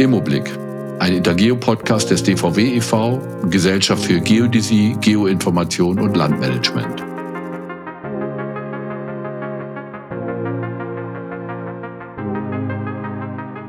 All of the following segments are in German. ImmoBlick, ein Intergeo-Podcast des DVW e.V., Gesellschaft für Geodäsie, Geoinformation und Landmanagement.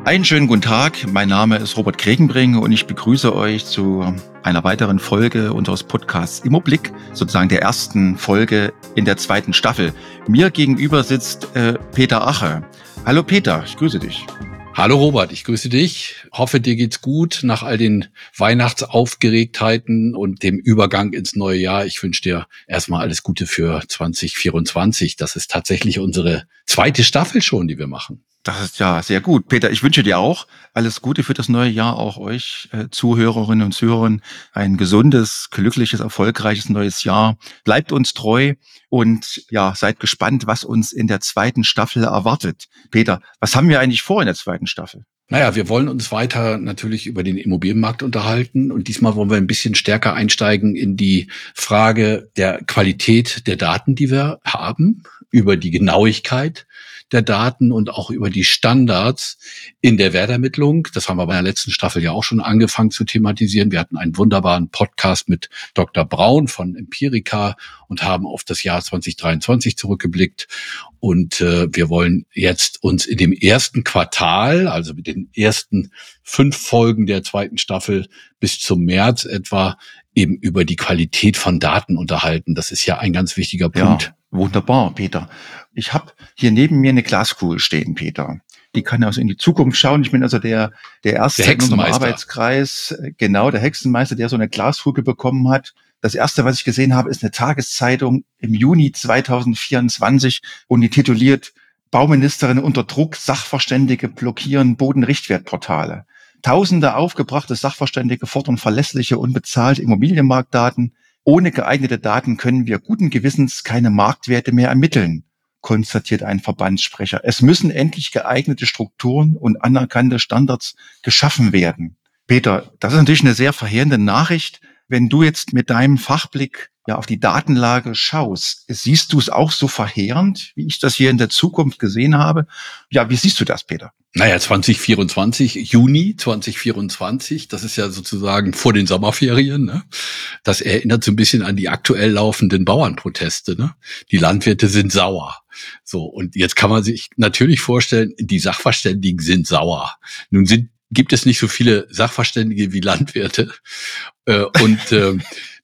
Einen schönen guten Tag, mein Name ist Robert Krägenbring und ich begrüße euch zu einer weiteren Folge unseres Podcasts ImmoBlick, sozusagen der ersten Folge in der zweiten Staffel. Mir gegenüber sitzt Peter Ache. Hallo Peter, ich grüße dich. Hallo Robert, ich grüße dich. Hoffe, dir geht's gut nach all den Weihnachtsaufgeregtheiten und dem Übergang ins neue Jahr. Ich wünsche dir erstmal alles Gute für 2024. Das ist tatsächlich unsere zweite Staffel schon, die wir machen. Das ist ja sehr gut. Peter, ich wünsche dir auch alles Gute für das neue Jahr, auch euch Zuhörerinnen und Zuhörern. Ein gesundes, glückliches, erfolgreiches neues Jahr. Bleibt uns treu und ja, seid gespannt, was uns in der zweiten Staffel erwartet. Peter, was haben wir eigentlich vor in der zweiten Staffel? Naja, wir wollen uns weiter natürlich über den Immobilienmarkt unterhalten und diesmal wollen wir ein bisschen stärker einsteigen in die Frage der Qualität der Daten, die wir haben, über die Genauigkeit der Daten und auch über die Standards in der Wertermittlung. Das haben wir bei der letzten Staffel ja auch schon angefangen zu thematisieren. Wir hatten einen wunderbaren Podcast mit Dr. Braun von Empirica und haben auf das Jahr 2023 zurückgeblickt. Und wir wollen jetzt uns in dem ersten Quartal, also mit den ersten 5 Folgen der zweiten Staffel bis zum März etwa, eben über die Qualität von Daten unterhalten. Das ist ja ein ganz wichtiger Punkt. Ja. Wunderbar, Peter. Ich habe hier neben mir eine Glaskugel stehen, Peter. Die kann also in die Zukunft schauen. Ich bin also der erste in unserem Arbeitskreis, genau, der Hexenmeister, der so eine Glaskugel bekommen hat. Das erste, was ich gesehen habe, ist eine Tageszeitung im Juni 2024 und die tituliert Bauministerin unter Druck, Sachverständige blockieren Bodenrichtwertportale. Tausende aufgebrachte Sachverständige fordern verlässliche und bezahlte Immobilienmarktdaten. Ohne geeignete Daten können wir guten Gewissens keine Marktwerte mehr ermitteln, konstatiert ein Verbandssprecher. Es müssen endlich geeignete Strukturen und anerkannte Standards geschaffen werden. Peter, das ist natürlich eine sehr verheerende Nachricht. Wenn du jetzt mit deinem Fachblick ja auf die Datenlage schaust, siehst du es auch so verheerend, wie ich das hier in der Zukunft gesehen habe? Ja, wie siehst du das, Peter? Naja, Juni 2024, das ist ja sozusagen vor den Sommerferien, ne? Das erinnert so ein bisschen an die aktuell laufenden Bauernproteste, ne? Die Landwirte sind sauer. So, und jetzt kann man sich natürlich vorstellen, die Sachverständigen sind sauer. Nun gibt es nicht so viele Sachverständige wie Landwirte.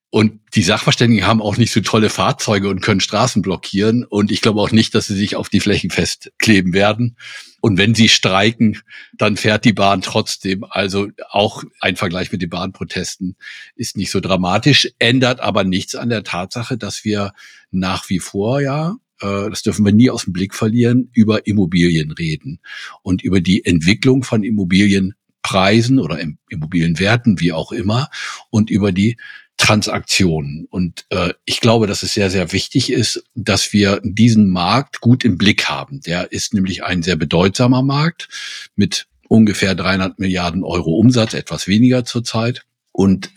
Und die Sachverständigen haben auch nicht so tolle Fahrzeuge und können Straßen blockieren. Und ich glaube auch nicht, dass sie sich auf die Flächen festkleben werden. Und wenn sie streiken, dann fährt die Bahn trotzdem. Also auch ein Vergleich mit den Bahnprotesten ist nicht so dramatisch, ändert aber nichts an der Tatsache, dass wir nach wie vor ja, das dürfen wir nie aus dem Blick verlieren, über Immobilien reden und über die Entwicklung von Immobilienpreisen oder Immobilienwerten, wie auch immer, und über die Transaktionen. Und ich glaube, dass es sehr, sehr wichtig ist, dass wir diesen Markt gut im Blick haben. Der ist nämlich ein sehr bedeutsamer Markt mit ungefähr 300 Milliarden Euro Umsatz, etwas weniger zurzeit. Und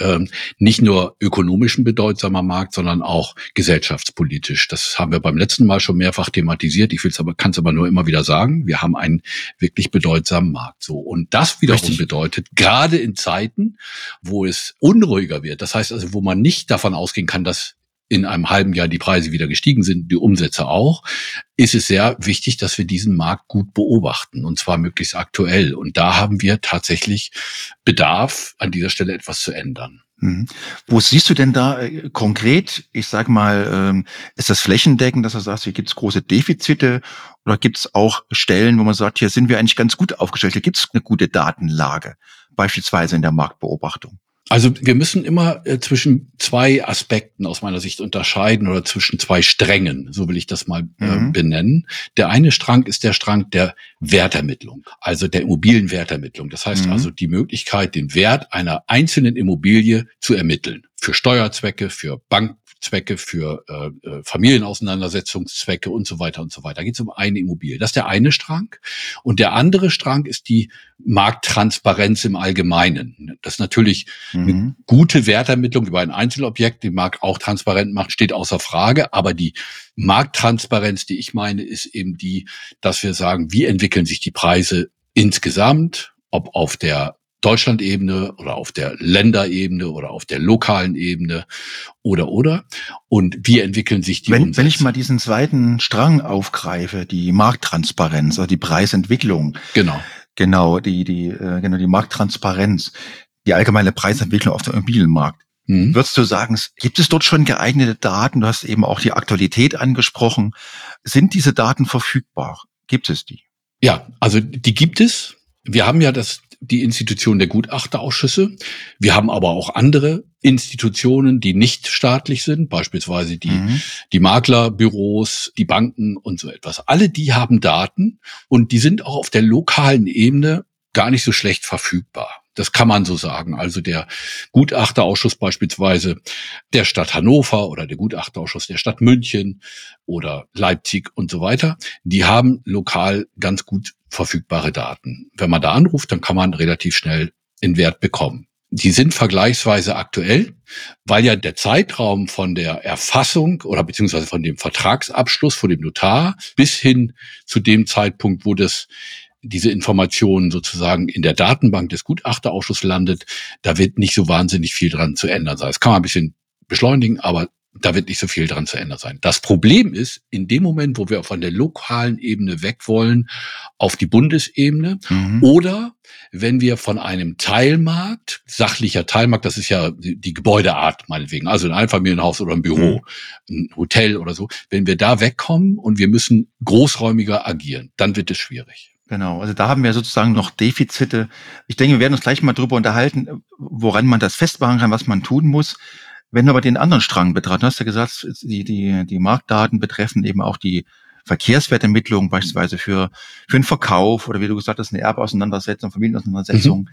nicht nur ökonomisch ein bedeutsamer Markt, sondern auch gesellschaftspolitisch. Das haben wir beim letzten Mal schon mehrfach thematisiert. Ich kann es aber nur immer wieder sagen. Wir haben einen wirklich bedeutsamen Markt. So. Und das wiederum bedeutet, gerade in Zeiten, wo es unruhiger wird, das heißt also, wo man nicht davon ausgehen kann, dass in einem halben Jahr die Preise wieder gestiegen sind, die Umsätze auch, ist es sehr wichtig, dass wir diesen Markt gut beobachten und zwar möglichst aktuell. Und da haben wir tatsächlich Bedarf, an dieser Stelle etwas zu ändern. Mhm. Wo siehst du denn da konkret, ich sag mal, ist das flächendeckend, dass du sagst, hier gibt es große Defizite oder gibt es auch Stellen, wo man sagt, hier sind wir eigentlich ganz gut aufgestellt, hier gibt es eine gute Datenlage, beispielsweise in der Marktbeobachtung? Also wir müssen immer zwischen zwei Aspekten aus meiner Sicht unterscheiden oder zwischen zwei Strängen, so will ich das mal benennen. Der eine Strang ist der Strang der Wertermittlung, also der Immobilienwertermittlung. Das heißt also die Möglichkeit, den Wert einer einzelnen Immobilie zu ermitteln. Für Steuerzwecke, für Bankzwecke, für Familienauseinandersetzungszwecke und so weiter und so weiter. Da geht es um eine Immobilie. Das ist der eine Strang. Und der andere Strang ist die Markttransparenz im Allgemeinen. Das ist natürlich eine gute Wertermittlung über ein Einzelobjekt, den Markt auch transparent macht, steht außer Frage. Aber die Markttransparenz, die ich meine, ist eben die, dass wir sagen, wie entwickeln sich die Preise insgesamt, ob auf der Deutschlandebene oder auf der Länderebene oder auf der lokalen Ebene oder. Und wie entwickeln sich die Umsätze? Wenn ich mal diesen zweiten Strang aufgreife, die Markttransparenz, also die Preisentwicklung. Genau, die Markttransparenz, die allgemeine Preisentwicklung auf dem Immobilienmarkt. Würdest du sagen, gibt es dort schon geeignete Daten? Du hast eben auch die Aktualität angesprochen. Sind diese Daten verfügbar? Gibt es die? Ja, also die gibt es. Wir haben ja die Institution der Gutachterausschüsse. Wir haben aber auch andere Institutionen, die nicht staatlich sind, beispielsweise die Maklerbüros, die Banken und so etwas. Alle die haben Daten und die sind auch auf der lokalen Ebene gar nicht so schlecht verfügbar. Das kann man so sagen. Also der Gutachterausschuss beispielsweise der Stadt Hannover oder der Gutachterausschuss der Stadt München oder Leipzig und so weiter, die haben lokal ganz gut verfügbare Daten. Wenn man da anruft, dann kann man relativ schnell einen Wert bekommen. Die sind vergleichsweise aktuell, weil ja der Zeitraum von der Erfassung oder beziehungsweise von dem Vertragsabschluss vor dem Notar bis hin zu dem Zeitpunkt, wo diese Informationen sozusagen in der Datenbank des Gutachterausschusses landet, da wird nicht so wahnsinnig viel dran zu ändern sein. Das kann man ein bisschen beschleunigen, aber da wird nicht so viel dran zu ändern sein. Das Problem ist, in dem Moment, wo wir von der lokalen Ebene weg wollen, auf die Bundesebene, oder wenn wir von einem Teilmarkt, sachlicher Teilmarkt, das ist ja die Gebäudeart meinetwegen, also ein Einfamilienhaus oder ein Büro, ein Hotel oder so, wenn wir da wegkommen und wir müssen großräumiger agieren, dann wird es schwierig. Genau, also da haben wir sozusagen noch Defizite. Ich denke, wir werden uns gleich mal drüber unterhalten, woran man das festmachen kann, was man tun muss. Wenn du aber den anderen Strang betrachtest, hast du gesagt, die Marktdaten betreffen eben auch die Verkehrswertermittlung beispielsweise für einen Verkauf oder wie du gesagt hast, eine Erbauseinandersetzung, Familienauseinandersetzung.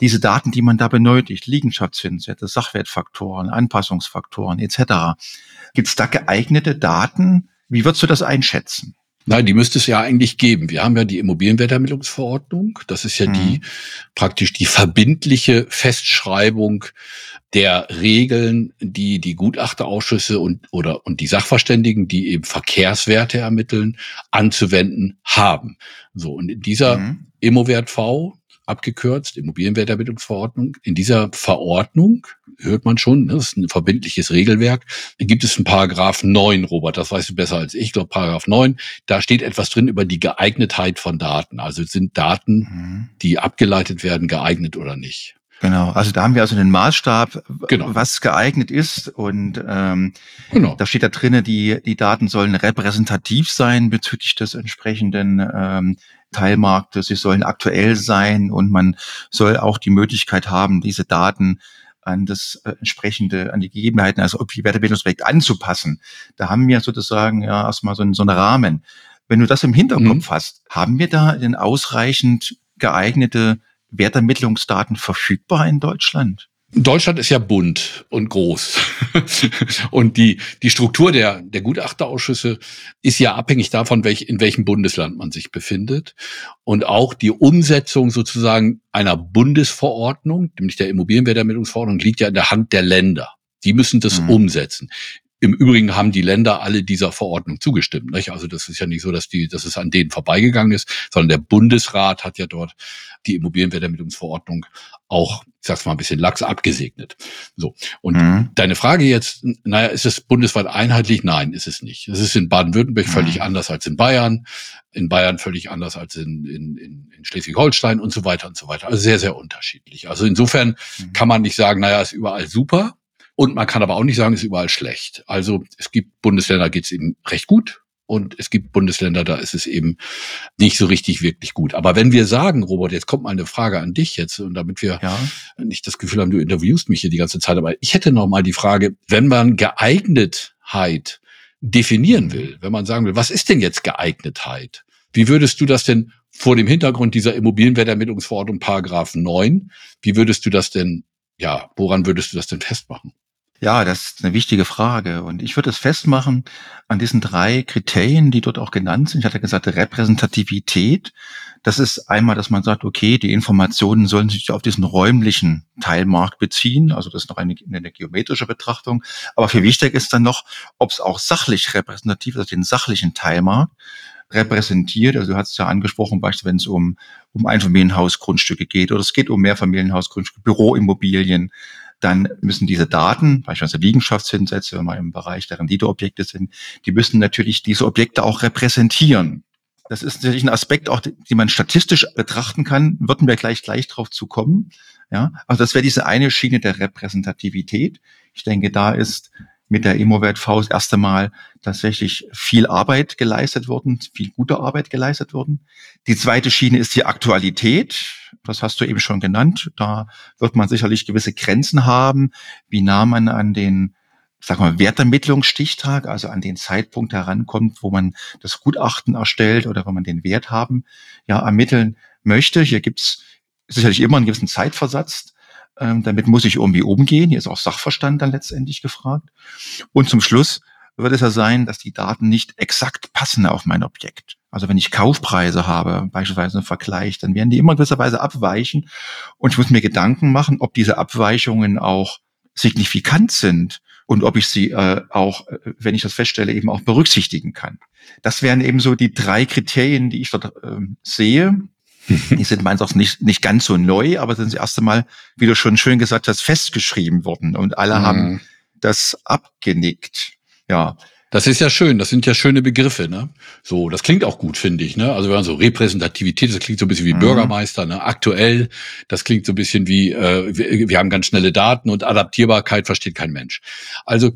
Diese Daten, die man da benötigt, Liegenschaftszinssätze, Sachwertfaktoren, Anpassungsfaktoren etc. Gibt es da geeignete Daten? Wie würdest du das einschätzen? Nein, die müsste es ja eigentlich geben. Wir haben ja die Immobilienwertermittlungsverordnung. Das ist ja praktisch die verbindliche Festschreibung der Regeln, die die Gutachterausschüsse und die Sachverständigen, die eben Verkehrswerte ermitteln, anzuwenden haben. So, und in dieser ImmoWertV, abgekürzt, Immobilienwertermittlungsverordnung, in dieser Verordnung, hört man schon, das ist ein verbindliches Regelwerk, gibt es einen Paragraph 9, Robert, das weißt du besser als ich, glaube Paragraph 9, da steht etwas drin über die Geeignetheit von Daten, also sind Daten, die abgeleitet werden, geeignet oder nicht. Genau, also da haben wir also den Maßstab, was geeignet ist und da steht da drin, die Daten sollen repräsentativ sein bezüglich des entsprechenden Teilmarktes, sie sollen aktuell sein und man soll auch die Möglichkeit haben, diese Daten an das entsprechende, an die Gegebenheiten, also ob die Wertebildungsprojekt anzupassen. Da haben wir sozusagen ja erstmal so einen Rahmen. Wenn du das im Hinterkopf hast, haben wir da denn ausreichend geeignete Wertermittlungsdaten verfügbar in Deutschland? Deutschland ist ja bunt und groß. Und die Struktur der Gutachterausschüsse ist ja abhängig davon, in welchem Bundesland man sich befindet. Und auch die Umsetzung sozusagen einer Bundesverordnung, nämlich der Immobilienwertermittlungsverordnung, liegt ja in der Hand der Länder. Die müssen das umsetzen. Im Übrigen haben die Länder alle dieser Verordnung zugestimmt, nicht? Also das ist ja nicht so, dass es an denen vorbeigegangen ist, sondern der Bundesrat hat ja dort die Immobilienwertermittlungsverordnung auch, ich sag's mal ein bisschen lax, abgesegnet. So. Und deine Frage jetzt, naja, ist es bundesweit einheitlich? Nein, ist es nicht. Es ist in Baden-Württemberg völlig anders als in Bayern völlig anders als in Schleswig-Holstein und so weiter und so weiter. Also sehr, sehr unterschiedlich. Also insofern kann man nicht sagen, naja, ist überall super. Und man kann aber auch nicht sagen, es ist überall schlecht. Also es gibt Bundesländer, da geht es eben recht gut. Und es gibt Bundesländer, da ist es eben nicht so richtig wirklich gut. Aber wenn wir sagen, Robert, jetzt kommt mal eine Frage an dich jetzt, und damit wir nicht das Gefühl haben, du interviewst mich hier die ganze Zeit, aber ich hätte noch mal die Frage, wenn man Geeignetheit definieren will, wenn man sagen will, was ist denn jetzt Geeignetheit? Wie würdest du das denn vor dem Hintergrund dieser Immobilienwertermittlungsverordnung Paragraph 9, woran würdest du das denn festmachen? Ja, das ist eine wichtige Frage. Und ich würde es festmachen an diesen drei Kriterien, die dort auch genannt sind. Ich hatte gesagt, Repräsentativität. Das ist einmal, dass man sagt, okay, die Informationen sollen sich auf diesen räumlichen Teilmarkt beziehen. Also das ist noch eine geometrische Betrachtung. Aber viel wichtiger ist dann noch, ob es auch sachlich repräsentativ ist, also den sachlichen Teilmarkt repräsentiert. Also du hast es ja angesprochen, beispielsweise wenn es um Einfamilienhausgrundstücke geht oder es geht um Mehrfamilienhausgrundstücke, Büroimmobilien. Dann müssen diese Daten, beispielsweise Liegenschaftshinsätze, wenn wir im Bereich der Renditeobjekte sind, die müssen natürlich diese Objekte auch repräsentieren. Das ist natürlich ein Aspekt, auch den man statistisch betrachten kann, würden wir gleich drauf zu kommen. Ja, also das wäre diese eine Schiene der Repräsentativität. Ich denke, da ist mit der ImmoWertV das erste Mal tatsächlich viel Arbeit geleistet worden, viel gute Arbeit geleistet worden. Die zweite Schiene ist die Aktualität. Das hast du eben schon genannt. Da wird man sicherlich gewisse Grenzen haben, wie nah man an den, sagen wir mal, Wertermittlungsstichtag, also an den Zeitpunkt herankommt, wo man das Gutachten erstellt oder wo man den Wert ermitteln möchte. Hier gibt's sicherlich immer einen gewissen Zeitversatz. Damit muss ich irgendwie umgehen. Hier ist auch Sachverstand dann letztendlich gefragt. Und zum Schluss wird es ja sein, dass die Daten nicht exakt passen auf mein Objekt. Also wenn ich Kaufpreise habe, beispielsweise einen Vergleich, dann werden die immer in gewisser Weise abweichen. Und ich muss mir Gedanken machen, ob diese Abweichungen auch signifikant sind und ob ich sie auch, wenn ich das feststelle, eben auch berücksichtigen kann. Das wären eben so die drei Kriterien, die ich dort sehe. Die sind meines Erachtens nicht ganz so neu, aber sind das erste Mal, wie du schon schön gesagt hast, festgeschrieben worden. Und alle haben das abgenickt. Ja. Das ist ja schön. Das sind ja schöne Begriffe, ne? So, das klingt auch gut, finde ich, ne? Also wenn man so Repräsentativität, das klingt so ein bisschen wie Bürgermeister, ne? Aktuell, das klingt so ein bisschen wie, wir haben ganz schnelle Daten und Adaptierbarkeit versteht kein Mensch. Also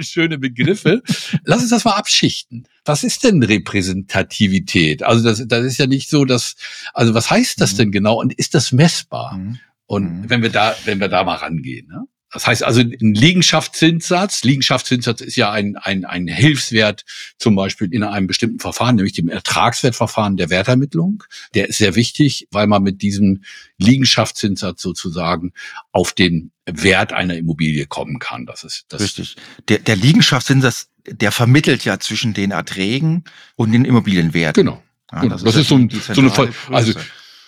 schöne Begriffe. Lass uns das mal abschichten. Was ist denn Repräsentativität? Also das ist ja nicht so, dass, also was heißt das denn genau und ist das messbar? Und wenn wir da mal rangehen, ne? Das heißt also, ein Liegenschaftszinssatz ist ja ein Hilfswert, zum Beispiel in einem bestimmten Verfahren, nämlich dem Ertragswertverfahren der Wertermittlung. Der ist sehr wichtig, weil man mit diesem Liegenschaftszinssatz sozusagen auf den Wert einer Immobilie kommen kann. Das ist das. Richtig. Der Liegenschaftszinssatz, der vermittelt ja zwischen den Erträgen und den Immobilienwerten. Genau. Ja, das ist so eine Fall. Also,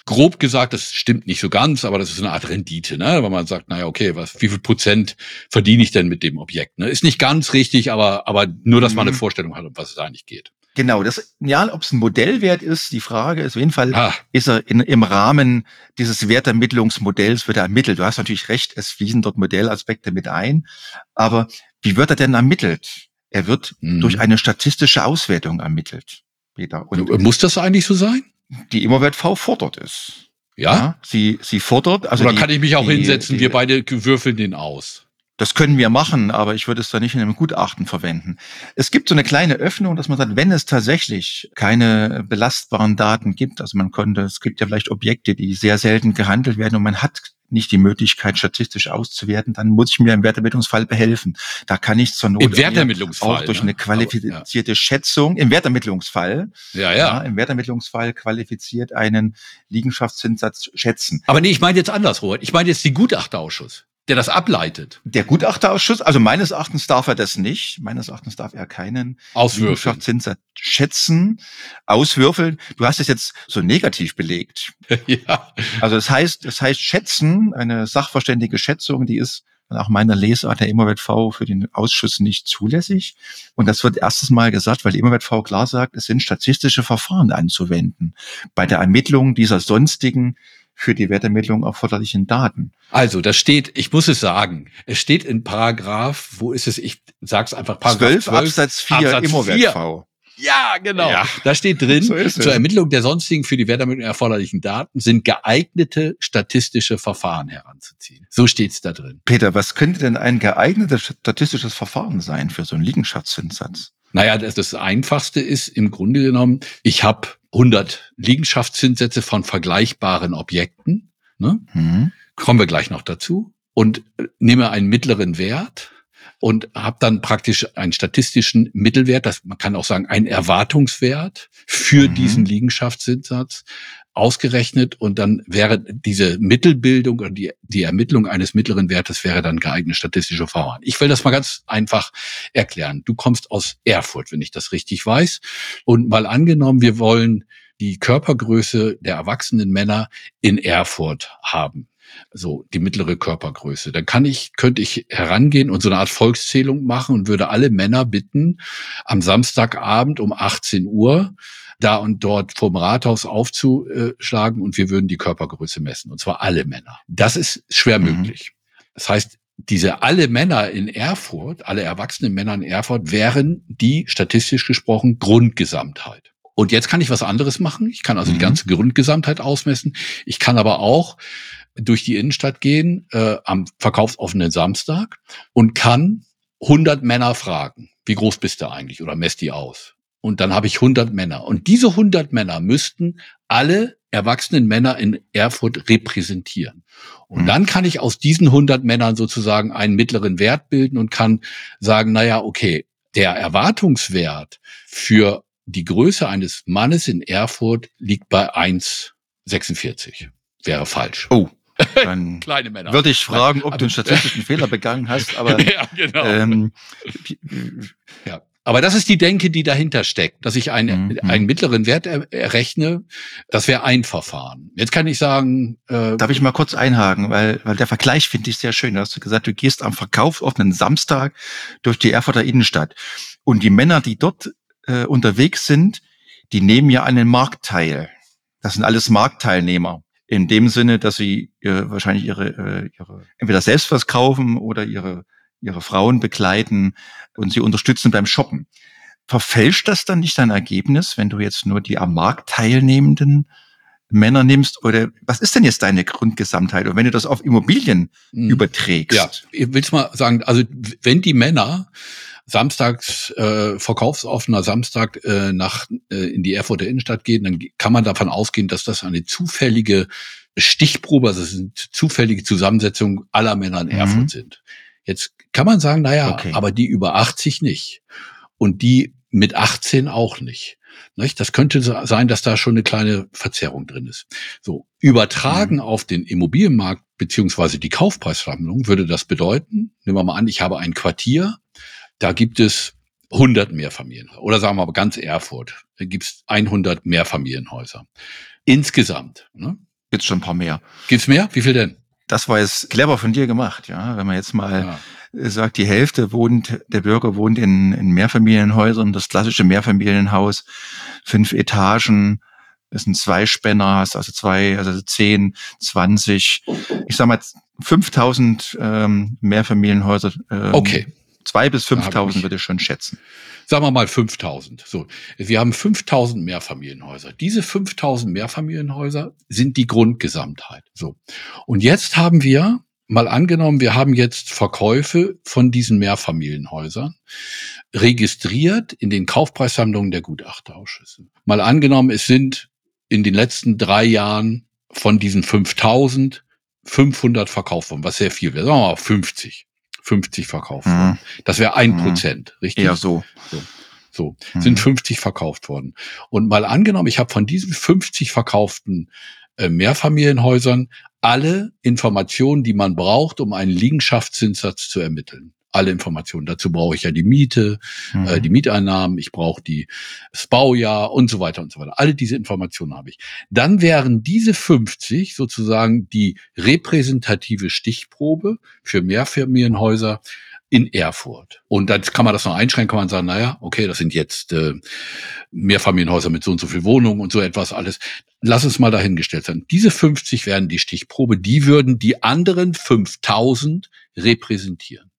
grob gesagt, das stimmt nicht so ganz, aber das ist eine Art Rendite, ne? Weil man sagt, naja, okay, wie viel Prozent verdiene ich denn mit dem Objekt? Ne? Ist nicht ganz richtig, aber nur, dass man eine Vorstellung hat, um was es eigentlich geht. Genau, das, ja, ob es ein Modellwert ist, die Frage ist, auf jeden Fall ist er im Rahmen dieses Wertermittlungsmodells wird er ermittelt. Du hast natürlich recht, es fließen dort Modellaspekte mit ein, aber wie wird er denn ermittelt? Er wird durch eine statistische Auswertung ermittelt, Peter. Und muss das eigentlich so sein? Die ImmoWertV fordert es. Ja? Sie fordert. Also kann ich mich auch hinsetzen, wir beide würfeln den aus. Das können wir machen, aber ich würde es da nicht in einem Gutachten verwenden. Es gibt so eine kleine Öffnung, dass man sagt, wenn es tatsächlich keine belastbaren Daten gibt, also es gibt ja vielleicht Objekte, die sehr selten gehandelt werden und man hat nicht die Möglichkeit, statistisch auszuwerten, dann muss ich mir im Wertermittlungsfall behelfen. Da kann ich zur Not auch durch eine qualifizierte Schätzung, im Wertermittlungsfall qualifiziert einen Liegenschaftszinssatz schätzen. Aber nee, ich meine jetzt anders, Robert. Ich meine jetzt den Gutachterausschuss, der das ableitet. Der Gutachterausschuss, also meines Erachtens darf er das nicht. Meines Erachtens darf er keinen Liegenschaftszinssatz schätzen, auswürfeln. Du hast es jetzt so negativ belegt. Ja. Also das heißt schätzen, eine sachverständige Schätzung, die ist nach meiner Lesart der ImmoWertV für den Ausschuss nicht zulässig. Und das wird erstes Mal gesagt, weil die ImmoWertV klar sagt, es sind statistische Verfahren anzuwenden bei der Ermittlung dieser sonstigen für die Wertermittlung erforderlichen Daten. Also, das steht, ich muss es sagen, es steht in Paragraph, wo ist es, ich sag's einfach, Paragraph 12 Absatz 4 ImmoWertV. Ja, genau. Ja. Da steht drin, zur Ermittlung der sonstigen für die Wertermittlung erforderlichen Daten sind geeignete statistische Verfahren heranzuziehen. So steht's da drin. Peter, was könnte denn ein geeignetes statistisches Verfahren sein für so einen Liegenschaftszinssatz? Naja, das Einfachste ist im Grunde genommen, ich habe 100 Liegenschaftszinssätze von vergleichbaren Objekten, ne? Kommen wir gleich noch dazu, und nehme einen mittleren Wert und habe dann praktisch einen statistischen Mittelwert, man kann auch sagen einen Erwartungswert für diesen Liegenschaftszinssatz ausgerechnet und dann wäre diese Mittelbildung oder die Ermittlung eines mittleren Wertes wäre dann geeignet statistische Verfahren. Ich will das mal ganz einfach erklären. Du kommst aus Erfurt, wenn ich das richtig weiß. Und mal angenommen, wir wollen die Körpergröße der erwachsenen Männer in Erfurt haben. So, die mittlere Körpergröße. Dann könnte ich herangehen und so eine Art Volkszählung machen und würde alle Männer bitten, am Samstagabend um 18 Uhr da und dort vorm Rathaus aufzuschlagen und wir würden die Körpergröße messen. Und zwar alle Männer. Das ist schwer möglich. Das heißt, diese alle Männer in Erfurt, alle erwachsenen Männer in Erfurt wären die statistisch gesprochen Grundgesamtheit. Und jetzt kann ich was anderes machen. Ich kann also die ganze Grundgesamtheit ausmessen. Ich kann aber auch durch die Innenstadt gehen am verkaufsoffenen Samstag und kann 100 Männer fragen, wie groß bist du eigentlich oder mess die aus. Und dann habe ich 100 Männer. Und diese 100 Männer müssten alle erwachsenen Männer in Erfurt repräsentieren. Und dann kann ich aus diesen 100 Männern sozusagen einen mittleren Wert bilden und kann sagen, naja, okay, der Erwartungswert für die Größe eines Mannes in Erfurt liegt bei 1,46. Wäre falsch. Oh, dann kleine Männer. Würde ich fragen, ob du einen statistischen Fehler begangen hast. Aber ja, genau. Ja. Aber das ist die Denke, die dahinter steckt, dass ich einen mittleren Wert errechne. Das wäre ein Verfahren. Jetzt kann ich sagen... Darf ich mal kurz einhaken, weil der Vergleich finde ich sehr schön. Da hast du gesagt, du gehst am verkaufsoffenen Samstag durch die Erfurter Innenstadt. Und die Männer, die dort unterwegs sind, die nehmen ja an den Markt teil. Das sind alles Marktteilnehmer. In dem Sinne, dass sie wahrscheinlich ihre entweder selbst was kaufen oder ihre Frauen begleiten und sie unterstützen beim Shoppen. Verfälscht das dann nicht dein Ergebnis, wenn du jetzt nur die am Markt teilnehmenden Männer nimmst? Oder was ist denn jetzt deine Grundgesamtheit? Und wenn du das auf Immobilien überträgst? Ja, ich will es mal sagen, also wenn die Männer samstags, verkaufsoffener Samstag in die Erfurter Innenstadt gehen, dann kann man davon ausgehen, dass das eine zufällige Stichprobe, also es ist eine zufällige Zusammensetzung aller Männer in Erfurt sind. Jetzt kann man sagen, naja, okay, aber die über 80 nicht und die mit 18 auch nicht. Das könnte sein, dass da schon eine kleine Verzerrung drin ist. So, übertragen auf den Immobilienmarkt beziehungsweise die Kaufpreisverhandlung würde das bedeuten, nehmen wir mal an, ich habe ein Quartier, da gibt es 100 Mehrfamilienhäuser oder sagen wir mal ganz Erfurt, da gibt es 100 Mehrfamilienhäuser insgesamt. Ne? Gibt es schon ein paar mehr. Gibt es mehr? Wie viel denn? Das war jetzt clever von dir gemacht, ja. Wenn man jetzt mal sagt, die Hälfte der Bürger wohnt in Mehrfamilienhäusern, das klassische Mehrfamilienhaus, 5 Etagen, das sind 2 Spänner, hast also 10, 20, ich sag mal 5000 Mehrfamilienhäuser. Okay. 2.000 bis 5.000 würde ich schon schätzen. Sagen wir mal 5.000. So, wir haben 5.000 Mehrfamilienhäuser. Diese 5.000 Mehrfamilienhäuser sind die Grundgesamtheit. So. Und jetzt haben wir, mal angenommen, wir haben jetzt Verkäufe von diesen Mehrfamilienhäusern registriert in den Kaufpreissammlungen der Gutachterausschüsse. Mal angenommen, es sind in den letzten 3 Jahren von diesen 5.000 500 verkauft worden, was sehr viel wäre. Sagen wir mal 50 verkauft worden. Das wäre 1%, richtig? Ja, so. Sind 50 verkauft worden. Und mal angenommen, ich habe von diesen 50 verkauften Mehrfamilienhäusern alle Informationen, die man braucht, um einen Liegenschaftszinssatz zu ermitteln. Alle Informationen. Dazu brauche ich ja die Miete, die Mieteinnahmen, ich brauche das Baujahr und so weiter und so weiter. Alle diese Informationen habe ich. Dann wären diese 50 sozusagen die repräsentative Stichprobe für Mehrfamilienhäuser in Erfurt. Und dann kann man das noch einschränken, kann man sagen, naja, okay, das sind jetzt Mehrfamilienhäuser mit so und so viel Wohnungen und so etwas alles. Lass uns mal dahingestellt sein. Diese 50 wären die Stichprobe, die würden die anderen 5000 repräsentieren.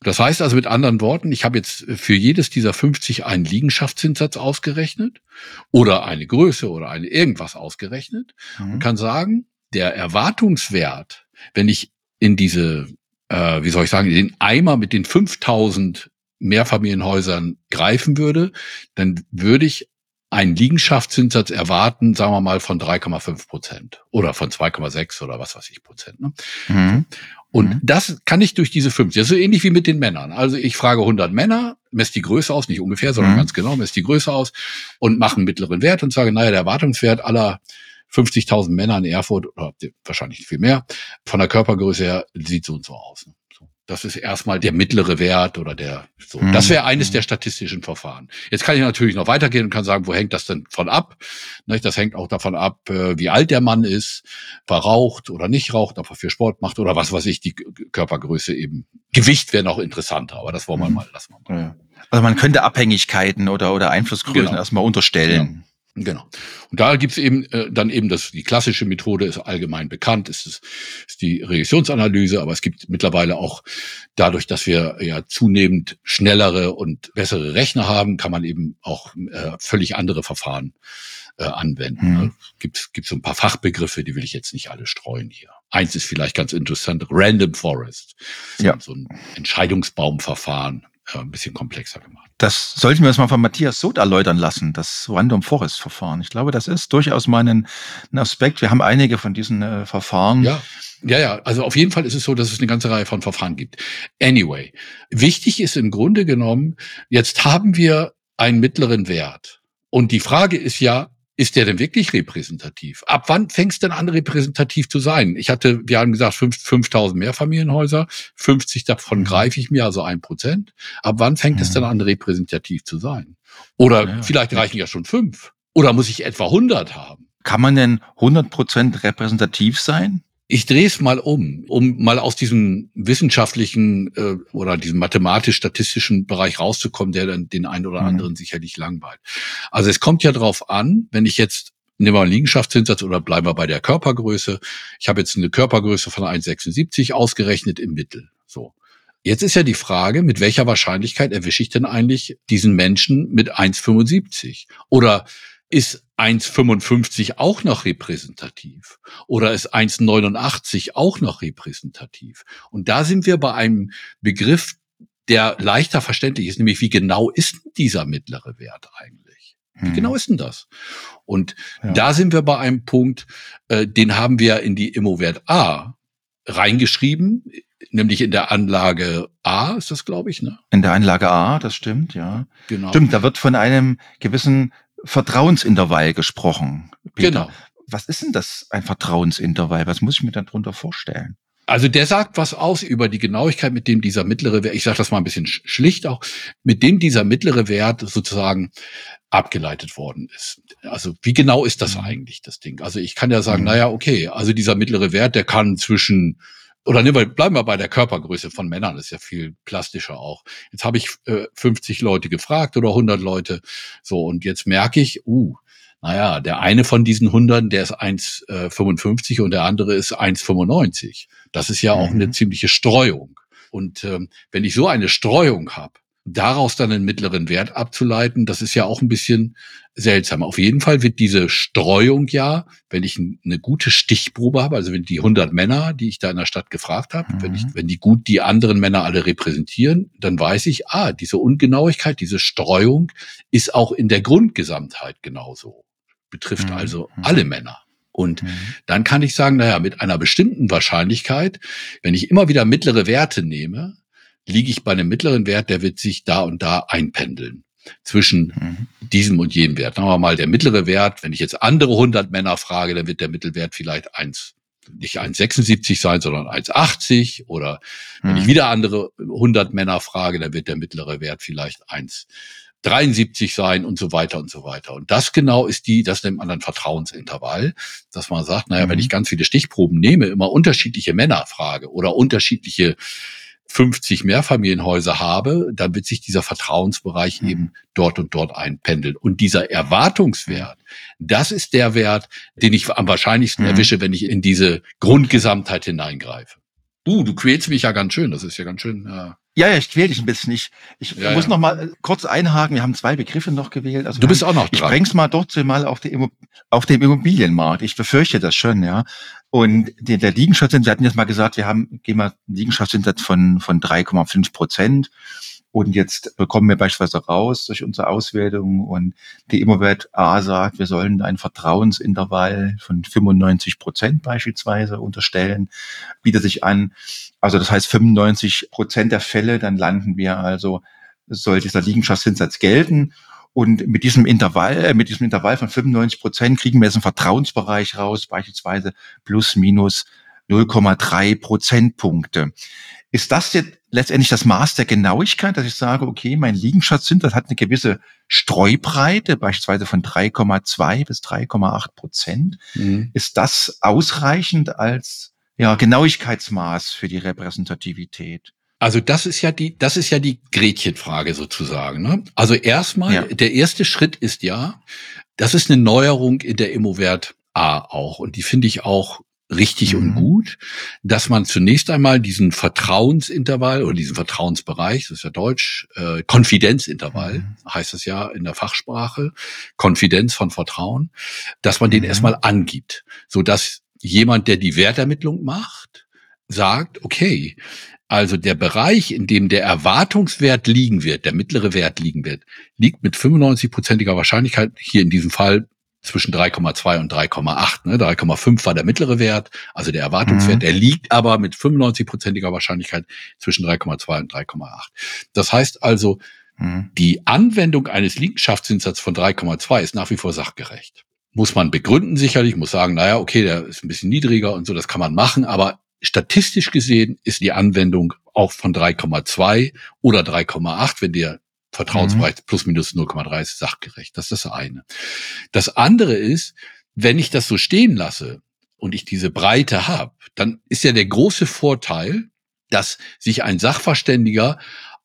Das heißt also mit anderen Worten, ich habe jetzt für jedes dieser 50 einen Liegenschaftszinssatz ausgerechnet oder eine Größe oder eine irgendwas ausgerechnet und kann sagen, der Erwartungswert, wenn ich in diese, den Eimer mit den 5000 Mehrfamilienhäusern greifen würde, dann würde ich einen Liegenschaftszinssatz erwarten, sagen wir mal von 3,5% oder von 2,6 oder was weiß ich Prozent. Ne? Und das kann ich durch diese 50, das ist so ähnlich wie mit den Männern. Also ich frage 100 Männer, messe die Größe aus, nicht ungefähr, sondern ganz genau, messe die Größe aus und mache einen mittleren Wert und sage, naja, der Erwartungswert aller 50.000 Männer in Erfurt, oder wahrscheinlich viel mehr, von der Körpergröße her sieht so und so aus. Das ist erstmal der mittlere Wert oder der, so. Das wäre eines der statistischen Verfahren. Jetzt kann ich natürlich noch weitergehen und kann sagen, wo hängt das denn von ab? Das hängt auch davon ab, wie alt der Mann ist, war raucht oder nicht raucht, ob er viel Sport macht oder was weiß ich, die Körpergröße eben. Gewicht wäre noch interessanter, aber das wollen wir mal, lassen wir mal. Ja. Also man könnte Abhängigkeiten oder Einflussgrößen erstmal unterstellen. Ja. Genau. Und da gibt's eben dann eben die klassische Methode ist allgemein bekannt, ist die Regressionsanalyse, aber es gibt mittlerweile auch dadurch, dass wir ja zunehmend schnellere und bessere Rechner haben, kann man eben auch völlig andere Verfahren anwenden. Also gibt's so ein paar Fachbegriffe, die will ich jetzt nicht alle streuen hier. Eins ist vielleicht ganz interessant, Random Forest. Ja. So ein Entscheidungsbaumverfahren. Ein bisschen komplexer gemacht. Das sollten wir uns mal von Matthias Sod erläutern lassen, das Random Forest Verfahren. Ich glaube, das ist durchaus mal ein Aspekt. Wir haben einige von diesen Verfahren. Ja. Also auf jeden Fall ist es so, dass es eine ganze Reihe von Verfahren gibt. Anyway, wichtig ist im Grunde genommen, jetzt haben wir einen mittleren Wert. Und die Frage ist ja, ist der denn wirklich repräsentativ? Ab wann fängt es denn an, repräsentativ zu sein? Wir haben gesagt, 5.000 Mehrfamilienhäuser, 50 davon greife ich mir, also 1%. Ab wann fängt es denn an, repräsentativ zu sein? Oder vielleicht reichen ja schon 5. Oder muss ich etwa 100 haben? Kann man denn 100% repräsentativ sein? Ich drehe es mal um mal aus diesem wissenschaftlichen oder diesem mathematisch-statistischen Bereich rauszukommen, der dann den einen oder anderen sicherlich langweilt. Also es kommt ja drauf an, wenn ich jetzt, nehmen wir einen Liegenschaftszinssatz oder bleiben wir bei der Körpergröße. Ich habe jetzt eine Körpergröße von 1,76 ausgerechnet im Mittel. So. Jetzt ist ja die Frage, mit welcher Wahrscheinlichkeit erwische ich denn eigentlich diesen Menschen mit 1,75? Oder ist 1,55 auch noch repräsentativ? Oder ist 1,89 auch noch repräsentativ? Und da sind wir bei einem Begriff, der leichter verständlich ist, nämlich wie genau ist dieser mittlere Wert eigentlich? Wie genau ist denn das? Und da sind wir bei einem Punkt, den haben wir in die ImmoWertA reingeschrieben, nämlich in der Anlage A ist das, glaube ich, ne? In der Anlage A, das stimmt, ja. Genau. Stimmt, da wird von einem gewissen Vertrauensintervall gesprochen, Peter. Genau. Was ist denn das, ein Vertrauensintervall? Was muss ich mir darunter vorstellen? Also der sagt was aus über die Genauigkeit, mit dem dieser mittlere Wert, ich sage das mal ein bisschen schlicht auch, mit dem dieser mittlere Wert sozusagen abgeleitet worden ist. Also wie genau ist das eigentlich, das Ding? Also ich kann ja sagen, also dieser mittlere Wert, der kann zwischen, oder bleiben wir bei der Körpergröße von Männern, das ist ja viel plastischer auch. Jetzt habe ich 50 Leute gefragt oder 100 Leute, so, und jetzt merke ich, der eine von diesen 100, der ist 1,55 und der andere ist 1,95. Das ist ja auch eine ziemliche Streuung. Und wenn ich so eine Streuung habe, daraus dann einen mittleren Wert abzuleiten, das ist ja auch ein bisschen seltsam. Auf jeden Fall wird diese Streuung ja, wenn ich eine gute Stichprobe habe, also wenn die 100 Männer, die ich da in der Stadt gefragt habe, wenn die gut die anderen Männer alle repräsentieren, dann weiß ich, diese Ungenauigkeit, diese Streuung ist auch in der Grundgesamtheit genauso. Betrifft also alle Männer. Und dann kann ich sagen, mit einer bestimmten Wahrscheinlichkeit, wenn ich immer wieder mittlere Werte nehme, liege ich bei einem mittleren Wert, der wird sich da und da einpendeln. Zwischen diesem und jenem Wert. Sagen wir mal, der mittlere Wert, wenn ich jetzt andere 100 Männer frage, dann wird der Mittelwert vielleicht nicht 1,76 sein, sondern 1,80. Oder wenn ich wieder andere 100 Männer frage, dann wird der mittlere Wert vielleicht 1,73 sein und so weiter und so weiter. Und das genau ist das nennt man dann Vertrauensintervall, dass man sagt, wenn ich ganz viele Stichproben nehme, immer unterschiedliche Männer frage oder unterschiedliche 50 Mehrfamilienhäuser habe, dann wird sich dieser Vertrauensbereich eben dort und dort einpendeln. Und dieser Erwartungswert, das ist der Wert, den ich am wahrscheinlichsten erwische, wenn ich in diese Grundgesamtheit hineingreife. Du quälst mich ja ganz schön, das ist ja ganz schön. Ja, ich quäl dich ein bisschen. Ich muss noch mal kurz einhaken, wir haben zwei Begriffe noch gewählt. Also du bist auch noch dran. Ich bring's mal auf dem Immobilienmarkt. Ich befürchte das schon, ja. Und der Liegenschaftszinssatz, wir hatten jetzt mal gesagt, gehen wir einen Liegenschaftszinssatz von 3,5%. Und jetzt bekommen wir beispielsweise raus durch unsere Auswertung und die ImmoWertA sagt, wir sollen ein Vertrauensintervall von 95% beispielsweise unterstellen, bietet sich an. Also das heißt 95% der Fälle, dann landen wir also, soll dieser Liegenschaftszinssatz gelten. Und mit diesem Intervall von 95% kriegen wir jetzt einen Vertrauensbereich raus, beispielsweise plus minus 0,3 Prozentpunkte. Ist das jetzt letztendlich das Maß der Genauigkeit, dass ich sage, okay, mein Liegenschaftszinssatz hat eine gewisse Streubreite, beispielsweise von 3,2 bis 3,8 Prozent. Mhm. Ist das ausreichend als Genauigkeitsmaß für die Repräsentativität? Also das ist ja die Gretchenfrage sozusagen, ne? Also erstmal, der erste Schritt ist das ist eine Neuerung in der ImmoWert A auch, und die finde ich auch richtig und gut, dass man zunächst einmal diesen Vertrauensintervall oder diesen Vertrauensbereich, das ist ja Deutsch, Konfidenzintervall heißt es ja in der Fachsprache, Konfidenz von Vertrauen, dass man den erstmal angibt, so dass jemand, der die Wertermittlung macht, sagt, okay, also der Bereich, in dem der Erwartungswert liegen wird, der mittlere Wert liegen wird, liegt mit 95%iger Wahrscheinlichkeit hier in diesem Fall zwischen 3,2 und 3,8. Ne? 3,5 war der mittlere Wert, also der Erwartungswert. Der liegt aber mit 95%iger Wahrscheinlichkeit zwischen 3,2 und 3,8. Das heißt also, die Anwendung eines Liegenschaftszinssatzes von 3,2 ist nach wie vor sachgerecht. Muss man begründen sicherlich, muss sagen, der ist ein bisschen niedriger und so, das kann man machen, aber statistisch gesehen ist die Anwendung auch von 3,2 oder 3,8, wenn der Vertrauensbereich plus minus 0,3 ist, sachgerecht. Das ist das eine. Das andere ist, wenn ich das so stehen lasse und ich diese Breite habe, dann ist ja der große Vorteil, dass sich ein Sachverständiger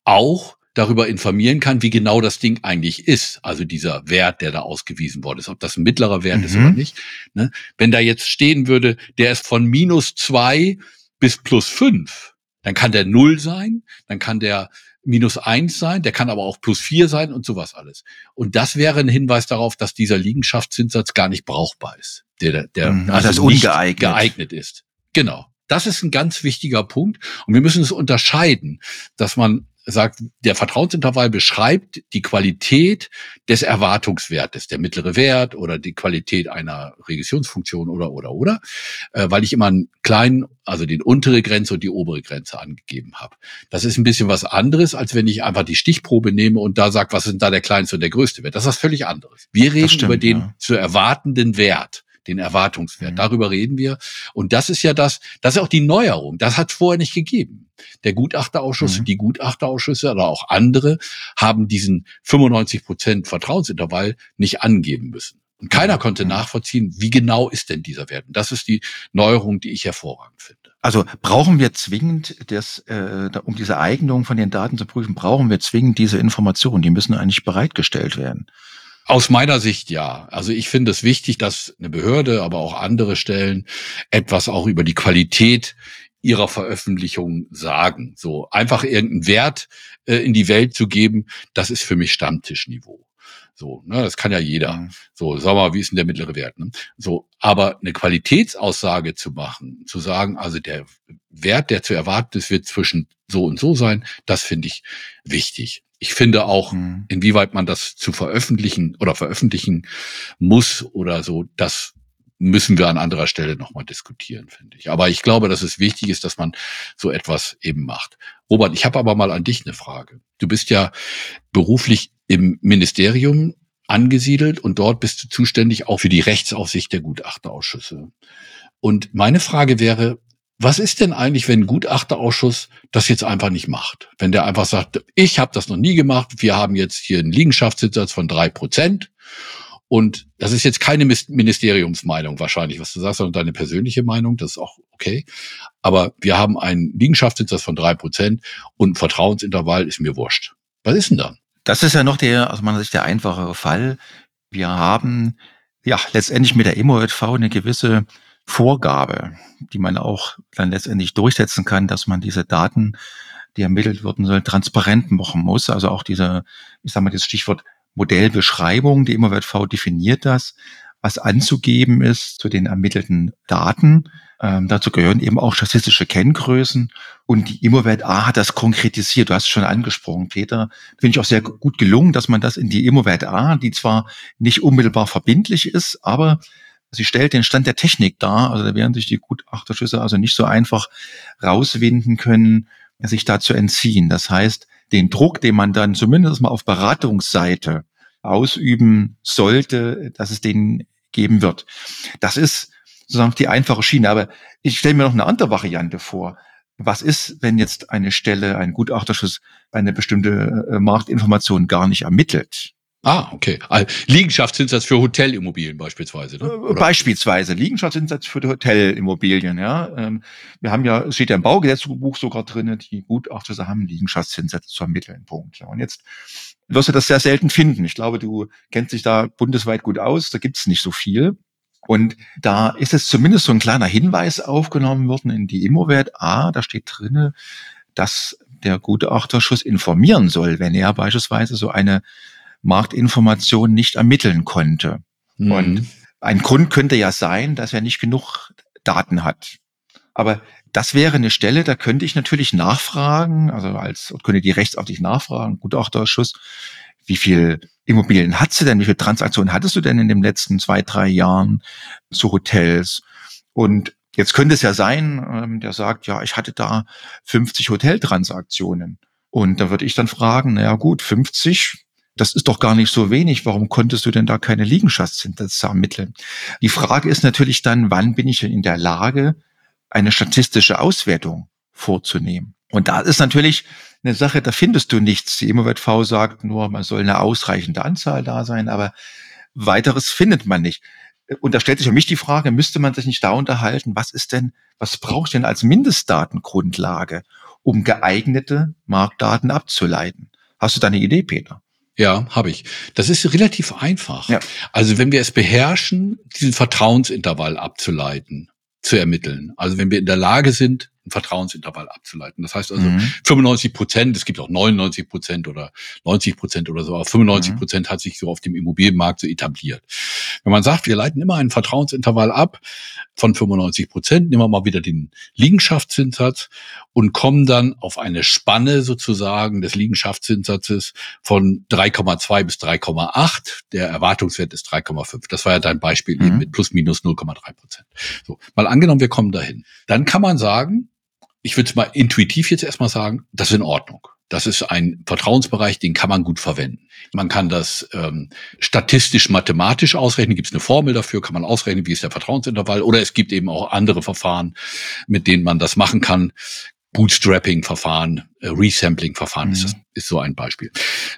auch darüber informieren kann, wie genau das Ding eigentlich ist. Also dieser Wert, der da ausgewiesen worden ist, ob das ein mittlerer Wert ist oder nicht. Ne? Wenn da jetzt stehen würde, der ist von minus 2 bis plus 5, dann kann der 0 sein, dann kann der minus 1 sein, der kann aber auch plus 4 sein und sowas alles. Und das wäre ein Hinweis darauf, dass dieser Liegenschaftszinssatz gar nicht brauchbar ist, der nicht geeignet ist. Genau. Das ist ein ganz wichtiger Punkt. Und wir müssen es unterscheiden, dass man sagt, der Vertrauensintervall beschreibt die Qualität des Erwartungswertes, der mittlere Wert oder die Qualität einer Regressionsfunktion oder, weil ich immer einen kleinen, also die untere Grenze und die obere Grenze angegeben habe. Das ist ein bisschen was anderes, als wenn ich einfach die Stichprobe nehme und da sage, was ist denn da der kleinste und der größte Wert? Das ist was völlig anderes. Wir reden über den zu erwartenden Wert, den Erwartungswert. Darüber reden wir. Und das ist auch die Neuerung. Das hat es vorher nicht gegeben. Der Gutachterausschuss, die Gutachterausschüsse oder auch andere haben diesen 95% Vertrauensintervall nicht angeben müssen. Und keiner konnte nachvollziehen, wie genau ist denn dieser Wert. Und das ist die Neuerung, die ich hervorragend finde. Also brauchen wir zwingend, um diese Eignung von den Daten zu prüfen, brauchen wir zwingend diese Informationen. Die müssen eigentlich bereitgestellt werden. Aus meiner Sicht ja. Also ich finde es wichtig, dass eine Behörde, aber auch andere Stellen etwas auch über die Qualität ihrer Veröffentlichung sagen. So einfach irgendeinen Wert in die Welt zu geben, das ist für mich Stammtischniveau. So, ne, das kann ja jeder. So, sag mal, wie ist denn der mittlere Wert? Ne? So, aber eine Qualitätsaussage zu machen, zu sagen, also der Wert, der zu erwarten ist, wird zwischen so und so sein, das finde ich wichtig. Ich finde auch, inwieweit man das zu veröffentlichen oder veröffentlichen muss oder so, das müssen wir an anderer Stelle nochmal diskutieren, finde ich. Aber ich glaube, dass es wichtig ist, dass man so etwas eben macht. Robert, ich habe aber mal an dich eine Frage. Du bist ja beruflich im Ministerium angesiedelt und dort bist du zuständig auch für die Rechtsaufsicht der Gutachterausschüsse. Und meine Frage wäre, was ist denn eigentlich, wenn ein Gutachterausschuss das jetzt einfach nicht macht? Wenn der einfach sagt, ich habe das noch nie gemacht, wir haben jetzt hier einen Liegenschaftszinssatz von 3% und das ist jetzt keine Ministeriumsmeinung wahrscheinlich, was du sagst, sondern deine persönliche Meinung, das ist auch okay. Aber wir haben einen Liegenschaftszinssatz von 3% und ein Vertrauensintervall ist mir wurscht. Was ist denn dann? Das ist ja noch aus meiner Sicht der einfachere Fall. Wir haben letztendlich mit der ImmoWertV eine gewisse Vorgabe, die man auch dann letztendlich durchsetzen kann, dass man diese Daten, die ermittelt werden sollen, transparent machen muss. Also auch das Stichwort Modellbeschreibung, die ImmoWertV definiert das, was anzugeben ist zu den ermittelten Daten. Dazu gehören eben auch statistische Kenngrößen und die ImmoWert A hat das konkretisiert. Du hast es schon angesprochen, Peter. Finde ich auch sehr gut gelungen, dass man das in die ImmoWert A, die zwar nicht unmittelbar verbindlich ist, aber sie stellt den Stand der Technik dar, also da werden sich die Gutachterschüsse also nicht so einfach rauswinden können, sich da zu entziehen. Das heißt, den Druck, den man dann zumindest mal auf Beratungsseite ausüben sollte, dass es den geben wird. Das ist sozusagen die einfache Schiene. Aber ich stelle mir noch eine andere Variante vor. Was ist, wenn jetzt eine Stelle, ein Gutachterausschuss, eine bestimmte Marktinformation gar nicht ermittelt? Ah, okay. Also Liegenschaftszinssatz für Hotelimmobilien beispielsweise, ne? Oder? Beispielsweise Liegenschaftszinssatz für Hotelimmobilien, ja. Wir haben ja, es steht ja im Baugesetzbuch sogar drin, die Gutachter haben Liegenschaftszinssätze zu ermitteln, Punkt. Und jetzt wirst du das sehr selten finden. Ich glaube, du kennst dich da bundesweit gut aus, da gibt's nicht so viel. Und da ist jetzt zumindest so ein kleiner Hinweis aufgenommen worden in die ImmoWertV, da steht drin, dass der Gutachterausschuss informieren soll, wenn er beispielsweise so eine Marktinformation nicht ermitteln konnte. Mhm. Und ein Grund könnte ja sein, dass er nicht genug Daten hat. Aber das wäre eine Stelle, da könnte ich natürlich nachfragen, also könnte die rechtsartig nachfragen, Gutachterausschuss, wie viel Immobilien hattest du denn, wie viele Transaktionen hattest du denn in den letzten 2-3 Jahren zu Hotels? Und jetzt könnte es ja sein, der sagt, ja, ich hatte da 50 Hoteltransaktionen. Und da würde ich dann fragen, naja gut, 50, das ist doch gar nicht so wenig. Warum konntest du denn da keine Liegenschaftszinssätze ermitteln? Die Frage ist natürlich dann, wann bin ich denn in der Lage, eine statistische Auswertung vorzunehmen? Und da ist natürlich eine Sache, da findest du nichts. Die ImmoWertV sagt nur, man soll eine ausreichende Anzahl da sein, aber weiteres findet man nicht. Und da stellt sich für mich die Frage, müsste man sich nicht da unterhalten, was brauche ich denn als Mindestdatengrundlage, um geeignete Marktdaten abzuleiten? Hast du da eine Idee, Peter? Ja, habe ich. Das ist relativ einfach. Ja. Also wenn wir es beherrschen, diesen Vertrauensintervall zu ermitteln. Also wenn wir in der Lage sind, ein Vertrauensintervall abzuleiten. Das heißt also 95%, es gibt auch 99% oder 90% oder so, aber 95% hat sich so auf dem Immobilienmarkt so etabliert. Wenn man sagt, wir leiten immer einen Vertrauensintervall ab von 95%, nehmen wir mal wieder den Liegenschaftszinssatz und kommen dann auf eine Spanne sozusagen des Liegenschaftszinssatzes von 3,2 bis 3,8. Der Erwartungswert ist 3,5. Das war ja dein Beispiel eben mit plus minus 0,3%. So, mal angenommen, wir kommen dahin. Dann kann man sagen, ich würde mal intuitiv jetzt erstmal sagen, das ist in Ordnung. Das ist ein Vertrauensbereich, den kann man gut verwenden. Man kann das statistisch-mathematisch ausrechnen, gibt es eine Formel dafür, kann man ausrechnen, wie ist der Vertrauensintervall. Oder es gibt eben auch andere Verfahren, mit denen man das machen kann. Bootstrapping-Verfahren, Resampling-Verfahren ist so ein Beispiel.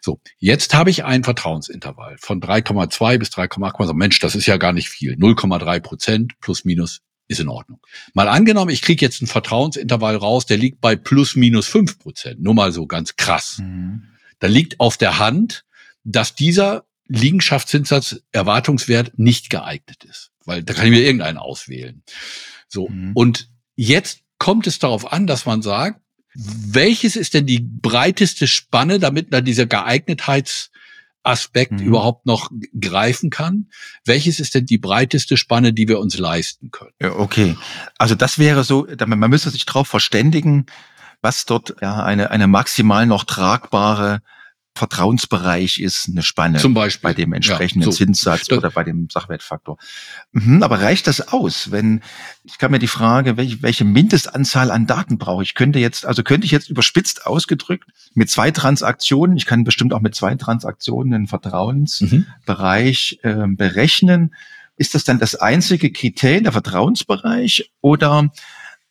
So, jetzt habe ich ein Vertrauensintervall von 3,2 bis 3,8. Mensch, das ist ja gar nicht viel. 0,3% plus minus ist in Ordnung. Mal angenommen, ich kriege jetzt ein Vertrauensintervall raus, der liegt bei plus minus 5%, nur mal so ganz krass. Mhm. Da liegt auf der Hand, dass dieser Liegenschaftszinssatz Erwartungswert nicht geeignet ist, weil da kann ich mir irgendeinen auswählen. So, und jetzt kommt es darauf an, dass man sagt, welches ist denn die breiteste Spanne, damit dann dieser Geeignetheitsaspekt überhaupt noch greifen kann? Welches ist denn die breiteste Spanne, die wir uns leisten können? Ja, okay, also das wäre so, man müsste sich darauf verständigen, was dort ja eine maximal noch tragbare Vertrauensbereich ist, eine Spanne. Zum Beispiel. Bei dem entsprechenden Zinssatz oder bei dem Sachwertfaktor. Aber reicht das aus? Ich kann mir die Frage, welche Mindestanzahl an Daten brauche ich? Könnte ich jetzt überspitzt ausgedrückt mit 2 Transaktionen, ich kann bestimmt auch mit 2 Transaktionen den Vertrauensbereich berechnen. Ist das dann das einzige Kriterium, der Vertrauensbereich, oder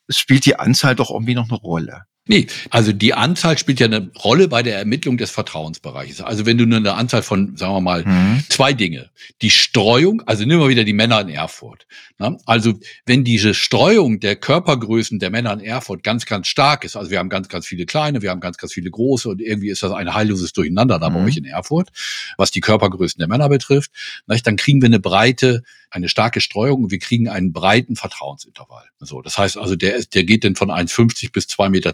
spielt die Anzahl doch irgendwie noch eine Rolle? Nee, also die Anzahl spielt ja eine Rolle bei der Ermittlung des Vertrauensbereiches. Also wenn du nur eine Anzahl von, sagen wir mal, 2 Dinge. Die Streuung, also nehmen wir wieder die Männer in Erfurt. Na? Also wenn diese Streuung der Körpergrößen der Männer in Erfurt ganz, ganz stark ist, also wir haben ganz, ganz viele kleine, wir haben ganz, ganz viele große und irgendwie ist das ein heilloses Durcheinander da bei euch in Erfurt, was die Körpergrößen der Männer betrifft, dann kriegen wir eine starke Streuung und wir kriegen einen breiten Vertrauensintervall. So, das heißt also, der geht dann von 1,50 bis 2,10 Meter.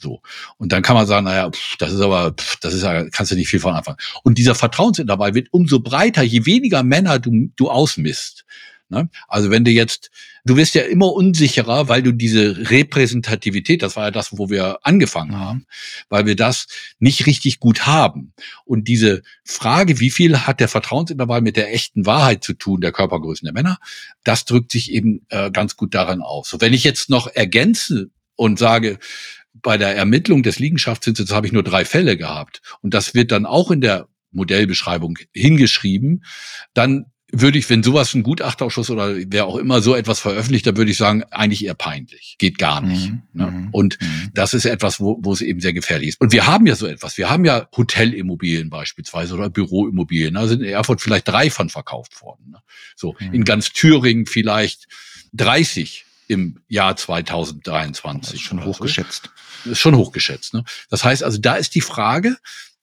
So. Und dann kann man sagen, naja, kannst du nicht viel von anfangen. Und dieser Vertrauensintervall wird umso breiter, je weniger Männer du ausmisst. Ne? Also wenn du wirst ja immer unsicherer, weil du diese Repräsentativität, das war ja das, wo wir angefangen haben, weil wir das nicht richtig gut haben. Und diese Frage, wie viel hat der Vertrauensintervall mit der echten Wahrheit zu tun, der Körpergrößen der Männer, das drückt sich eben ganz gut daran aus. So, wenn ich jetzt noch ergänze, und sage, bei der Ermittlung des Liegenschaftszinses habe ich nur 3 Fälle gehabt. Und das wird dann auch in der Modellbeschreibung hingeschrieben, dann würde ich, wenn sowas ein Gutachterausschuss oder wer auch immer so etwas veröffentlicht, dann würde ich sagen, eigentlich eher peinlich. Geht gar nicht. Ne? Und das ist etwas, wo es eben sehr gefährlich ist. Und wir haben ja so etwas. Wir haben ja Hotelimmobilien beispielsweise oder Büroimmobilien. Da sind in Erfurt vielleicht 3 von verkauft worden. Ne? So, in ganz Thüringen vielleicht 30 im Jahr 2023. Das ist schon hochgeschätzt. Das ist schon hochgeschätzt. Ne? Das heißt also, da ist die Frage,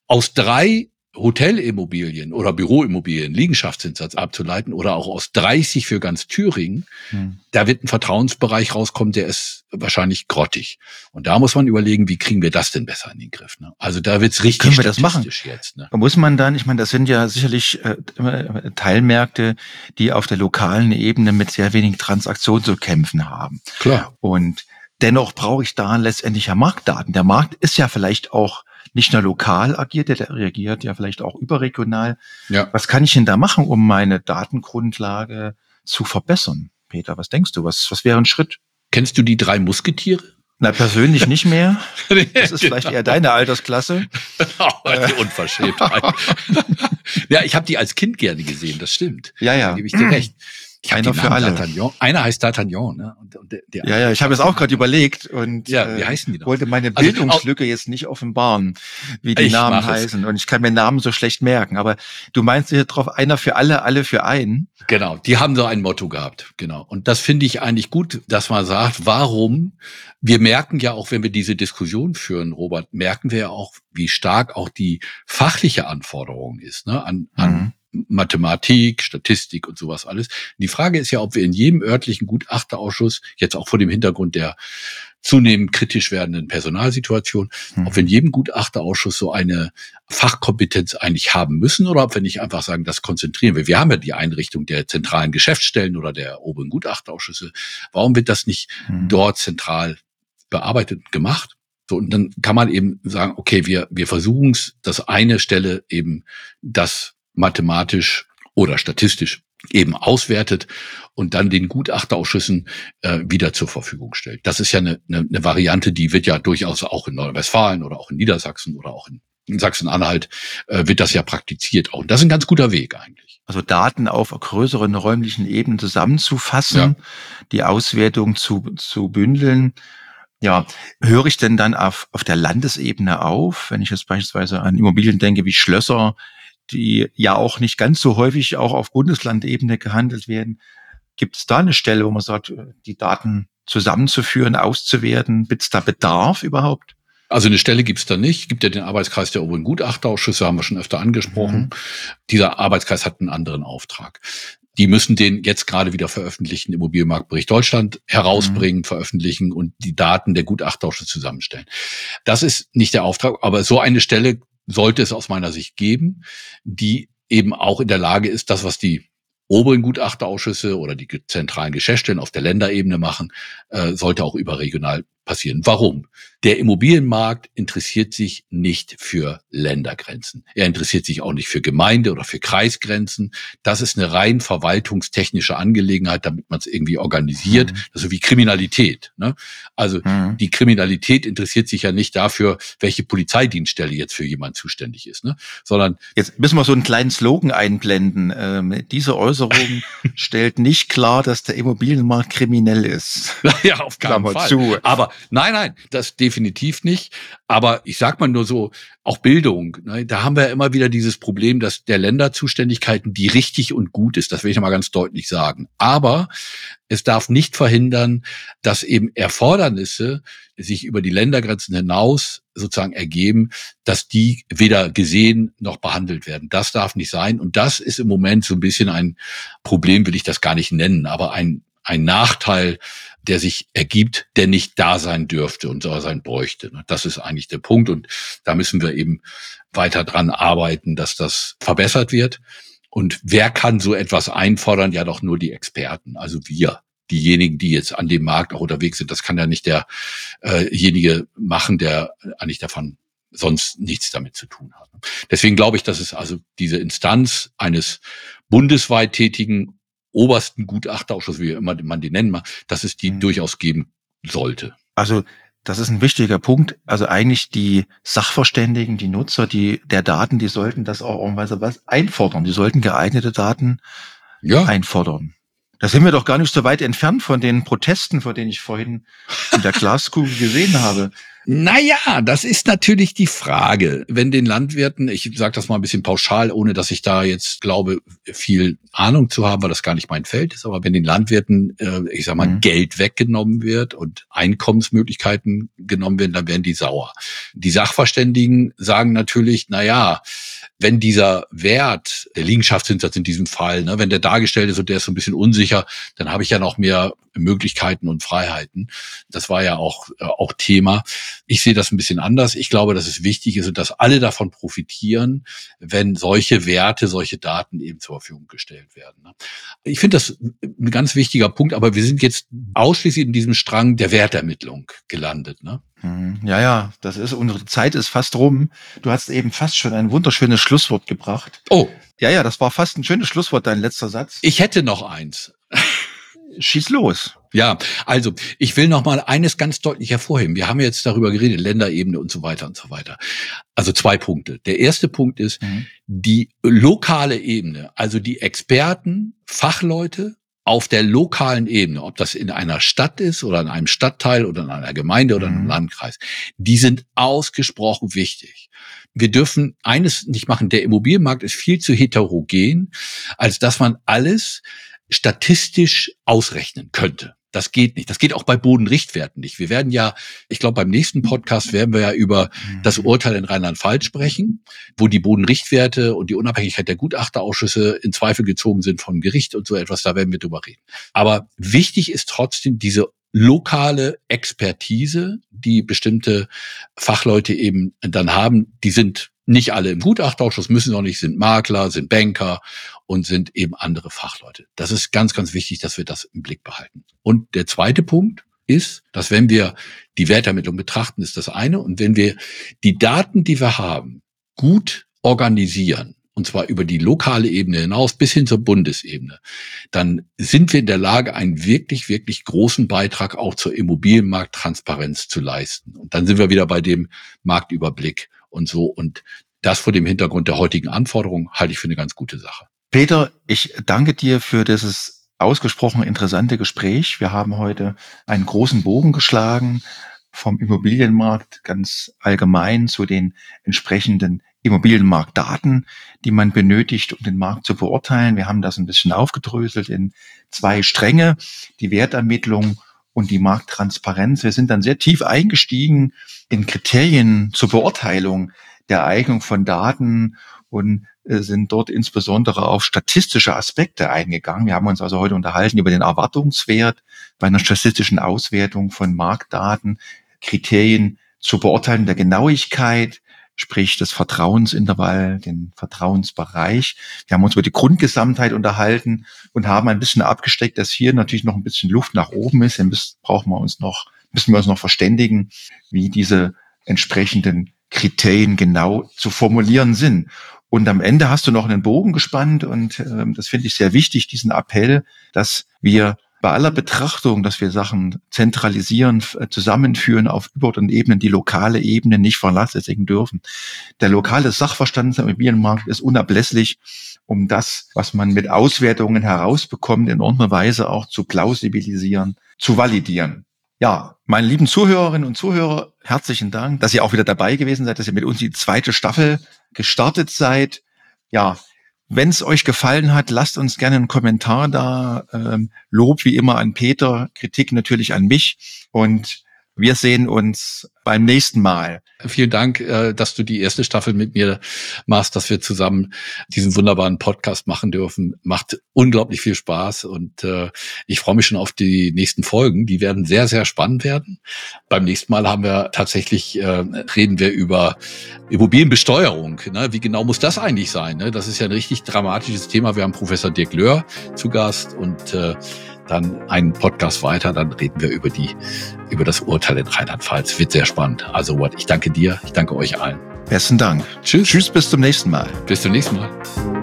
aus 3 Hotelimmobilien oder Büroimmobilien Liegenschaftszinssatz abzuleiten oder auch aus 30 für ganz Thüringen, da wird ein Vertrauensbereich rauskommen, der ist wahrscheinlich grottig. Und da muss man überlegen, wie kriegen wir das denn besser in den Griff? Ne? Also da wird's richtig können wir das machen? Jetzt. Ne? Muss man dann, ich meine, das sind ja sicherlich Teilmärkte, die auf der lokalen Ebene mit sehr wenigen Transaktionen zu kämpfen haben. Klar. Und dennoch brauche ich da letztendlich ja Marktdaten. Der Markt ist ja vielleicht auch nicht nur lokal agiert, der reagiert ja vielleicht auch überregional. Ja. Was kann ich denn da machen, um meine Datengrundlage zu verbessern? Peter, was denkst du? Was wäre ein Schritt? Kennst du die 3 Musketiere? Na, persönlich nicht mehr. Das ist vielleicht eher deine Altersklasse. Oh, die Unverschämtheit. Ja, ich habe die als Kind gerne gesehen, das stimmt. Ja. Da gebe ich dir recht. Ich einer für alle. D'Artagnan. Einer heißt D'Artagnan, ne? Und der ja, ich habe es auch gerade überlegt und wie heißen die noch? Wollte meine Bildungslücke jetzt nicht offenbaren, wie die Namen heißen. Und ich kann mir Namen so schlecht merken. Aber du meinst hier drauf, einer für alle, alle für einen. Genau, die haben so ein Motto gehabt. Genau. Und das finde ich eigentlich gut, dass man sagt, warum? Wir merken ja auch, wenn wir diese Diskussion führen, Robert, merken wir ja auch, wie stark auch die fachliche Anforderung ist, ne? An Mathematik, Statistik und sowas alles. Die Frage ist ja, ob wir in jedem örtlichen Gutachterausschuss, jetzt auch vor dem Hintergrund der zunehmend kritisch werdenden Personalsituation, ob wir in jedem Gutachterausschuss so eine Fachkompetenz eigentlich haben müssen oder ob wir nicht einfach sagen, das konzentrieren wir. Wir haben ja die Einrichtung der zentralen Geschäftsstellen oder der oberen Gutachterausschüsse. Warum wird das nicht dort zentral bearbeitet und gemacht? So, und dann kann man eben sagen, okay, wir versuchen es, dass eine Stelle eben das mathematisch oder statistisch eben auswertet und dann den Gutachterausschüssen wieder zur Verfügung stellt. Das ist ja eine Variante, die wird ja durchaus auch in Nordrhein-Westfalen oder auch in Niedersachsen oder auch in Sachsen-Anhalt wird das ja praktiziert auch. Und das ist ein ganz guter Weg eigentlich. Also Daten auf größeren räumlichen Ebenen zusammenzufassen, die Auswertung zu bündeln. Ja, höre ich denn dann auf der Landesebene auf, wenn ich jetzt beispielsweise an Immobilien denke wie Schlösser, die ja auch nicht ganz so häufig auch auf Bundeslandebene gehandelt werden. Gibt es da eine Stelle, wo man sagt, die Daten zusammenzuführen, auszuwerten? Gibt es da Bedarf überhaupt? Also eine Stelle gibt es da nicht. Es gibt ja den Arbeitskreis der oberen Gutachterausschüsse, haben wir schon öfter angesprochen. Dieser Arbeitskreis hat einen anderen Auftrag. Die müssen den jetzt gerade wieder veröffentlichten Immobilienmarktbericht Deutschland herausbringen, veröffentlichen und die Daten der Gutachterausschüsse zusammenstellen. Das ist nicht der Auftrag, aber so eine Stelle sollte es aus meiner Sicht geben, die eben auch in der Lage ist, das, was die oberen Gutachterausschüsse oder die zentralen Geschäftsstellen auf der Länderebene machen, sollte auch überregional passieren. Warum? Der Immobilienmarkt interessiert sich nicht für Ländergrenzen. Er interessiert sich auch nicht für Gemeinde- oder für Kreisgrenzen. Das ist eine rein verwaltungstechnische Angelegenheit, damit man es irgendwie organisiert. Das ist so wie Kriminalität. Ne? Also die Kriminalität interessiert sich ja nicht dafür, welche Polizeidienststelle jetzt für jemanden zuständig ist. Ne? Sondern jetzt müssen wir so einen kleinen Slogan einblenden. Diese Äußerung stellt nicht klar, dass der Immobilienmarkt kriminell ist. Ja, auf keinen Fall. Zu. Aber Nein, das definitiv nicht. Aber ich sag mal nur so, auch Bildung, ne, da haben wir ja immer wieder dieses Problem, dass der Länderzuständigkeiten, die richtig und gut ist, das will ich nochmal ganz deutlich sagen. Aber es darf nicht verhindern, dass eben Erfordernisse sich über die Ländergrenzen hinaus sozusagen ergeben, dass die weder gesehen noch behandelt werden. Das darf nicht sein. Und das ist im Moment so ein bisschen ein Problem, will ich das gar nicht nennen, aber ein Nachteil, der sich ergibt, der nicht da sein dürfte und da sein bräuchte. Das ist eigentlich der Punkt und da müssen wir eben weiter dran arbeiten, dass das verbessert wird. Und wer kann so etwas einfordern? Ja, doch nur die Experten, also wir, diejenigen, die jetzt an dem Markt auch unterwegs sind. Das kann ja nicht derjenige machen, der eigentlich davon sonst nichts damit zu tun hat. Deswegen glaube ich, dass es also diese Instanz eines bundesweit tätigen obersten Gutachterausschusses, wie man den nennen mag, dass es die durchaus geben sollte. Also Das ist ein wichtiger Punkt. Also eigentlich die Sachverständigen, die Nutzer, der Daten, die sollten das auch irgendwas einfordern. Die sollten geeignete Daten einfordern. Da sind wir doch gar nicht so weit entfernt von den Protesten, von denen ich vorhin in der Glaskugel gesehen habe. Naja, das ist natürlich die Frage. Wenn den Landwirten, ich sage das mal ein bisschen pauschal, ohne dass ich da jetzt glaube, viel Ahnung zu haben, weil das gar nicht mein Feld ist, aber wenn den Landwirten, ich sag mal, Geld weggenommen wird und Einkommensmöglichkeiten genommen werden, dann werden die sauer. Die Sachverständigen sagen natürlich, naja, wenn dieser Wert, der Liegenschaftszinssatz in diesem Fall, ne, wenn der dargestellt ist und der ist so ein bisschen unsicher, dann habe ich ja noch mehr Möglichkeiten und Freiheiten. Das war ja auch Thema. Ich sehe das ein bisschen anders. Ich glaube, dass es wichtig ist und dass alle davon profitieren, wenn solche Werte, solche Daten eben zur Verfügung gestellt werden. Ich finde das ein ganz wichtiger Punkt, aber wir sind jetzt ausschließlich in diesem Strang der Wertermittlung gelandet, ne? Ja, das ist, unsere Zeit ist fast rum. Du hast eben fast schon ein wunderschönes Schlusswort gebracht. Oh. Ja, das war fast ein schönes Schlusswort, dein letzter Satz. Ich hätte noch eins. Schieß los. Ja, also ich will noch mal eines ganz deutlich hervorheben. Wir haben jetzt darüber geredet, Länderebene und so weiter und so weiter. Also 2 Punkte. Der erste Punkt ist, die lokale Ebene, also die Experten, Fachleute auf der lokalen Ebene, ob das in einer Stadt ist oder in einem Stadtteil oder in einer Gemeinde oder in einem Landkreis, die sind ausgesprochen wichtig. Wir dürfen eines nicht machen, der Immobilienmarkt ist viel zu heterogen, als dass man alles statistisch ausrechnen könnte. Das geht nicht. Das geht auch bei Bodenrichtwerten nicht. Wir werden ja, ich glaube, beim nächsten Podcast werden wir ja über das Urteil in Rheinland-Pfalz sprechen, wo die Bodenrichtwerte und die Unabhängigkeit der Gutachterausschüsse in Zweifel gezogen sind vom Gericht und so etwas. Da werden wir drüber reden. Aber wichtig ist trotzdem diese lokale Expertise, die bestimmte Fachleute eben dann haben. Die sind nicht alle im Gutachterausschuss, müssen sie auch nicht, sind Makler, sind Banker und sind eben andere Fachleute. Das ist ganz, ganz wichtig, dass wir das im Blick behalten. Und der zweite Punkt ist, dass wenn wir die Wertermittlung betrachten, ist das eine. Und wenn wir die Daten, die wir haben, gut organisieren, und zwar über die lokale Ebene hinaus bis hin zur Bundesebene, dann sind wir in der Lage, einen wirklich, wirklich großen Beitrag auch zur Immobilienmarkttransparenz zu leisten. Und dann sind wir wieder bei dem Marktüberblick und so. Und das vor dem Hintergrund der heutigen Anforderungen halte ich für eine ganz gute Sache. Peter, ich danke dir für dieses ausgesprochen interessante Gespräch. Wir haben heute einen großen Bogen geschlagen vom Immobilienmarkt ganz allgemein zu den entsprechenden Immobilienmarktdaten, die man benötigt, um den Markt zu beurteilen. Wir haben das ein bisschen aufgedröselt in 2 Stränge, die Wertermittlung und die Markttransparenz. Wir sind dann sehr tief eingestiegen in Kriterien zur Beurteilung der Eignung von Daten und sind dort insbesondere auf statistische Aspekte eingegangen. Wir haben uns also heute unterhalten über den Erwartungswert bei einer statistischen Auswertung von Marktdaten, Kriterien zur Beurteilung der Genauigkeit, sprich das Vertrauensintervall, den Vertrauensbereich. Wir haben uns über die Grundgesamtheit unterhalten und haben ein bisschen abgesteckt, dass hier natürlich noch ein bisschen Luft nach oben ist. Dann müssen wir uns noch verständigen, wie diese entsprechenden Kriterien genau zu formulieren sind. Und am Ende hast du noch einen Bogen gespannt und das finde ich sehr wichtig, diesen Appell, dass wir bei aller Betrachtung, dass wir Sachen zentralisieren, zusammenführen auf übergeordneten Ebenen, die lokale Ebene nicht vernachlässigen dürfen. Der lokale Sachverstand im Immobilienmarkt ist unablässlich, um das, was man mit Auswertungen herausbekommt, in irgendeiner Weise auch zu plausibilisieren, zu validieren. Ja, meine lieben Zuhörerinnen und Zuhörer, herzlichen Dank, dass ihr auch wieder dabei gewesen seid, dass ihr mit uns die 2. Staffel gestartet seid. Ja, wenn es euch gefallen hat, lasst uns gerne einen Kommentar da. Lob wie immer an Peter, Kritik natürlich an mich. Und wir sehen uns beim nächsten Mal. Vielen Dank, dass du die 1. Staffel mit mir machst, dass wir zusammen diesen wunderbaren Podcast machen dürfen. Macht unglaublich viel Spaß und ich freue mich schon auf die nächsten Folgen. Die werden sehr, sehr spannend werden. Beim nächsten Mal haben wir tatsächlich, reden wir über Immobilienbesteuerung. Ne? Wie genau muss das eigentlich sein? Ne? Das ist ja ein richtig dramatisches Thema. Wir haben Professor Dirk Lohr zu Gast und dann einen Podcast weiter, dann reden wir über das Urteil in Rheinland-Pfalz. Wird sehr spannend. Also what? Ich danke dir, ich danke euch allen. Besten Dank. Tschüss. Tschüss, bis zum nächsten Mal. Bis zum nächsten Mal.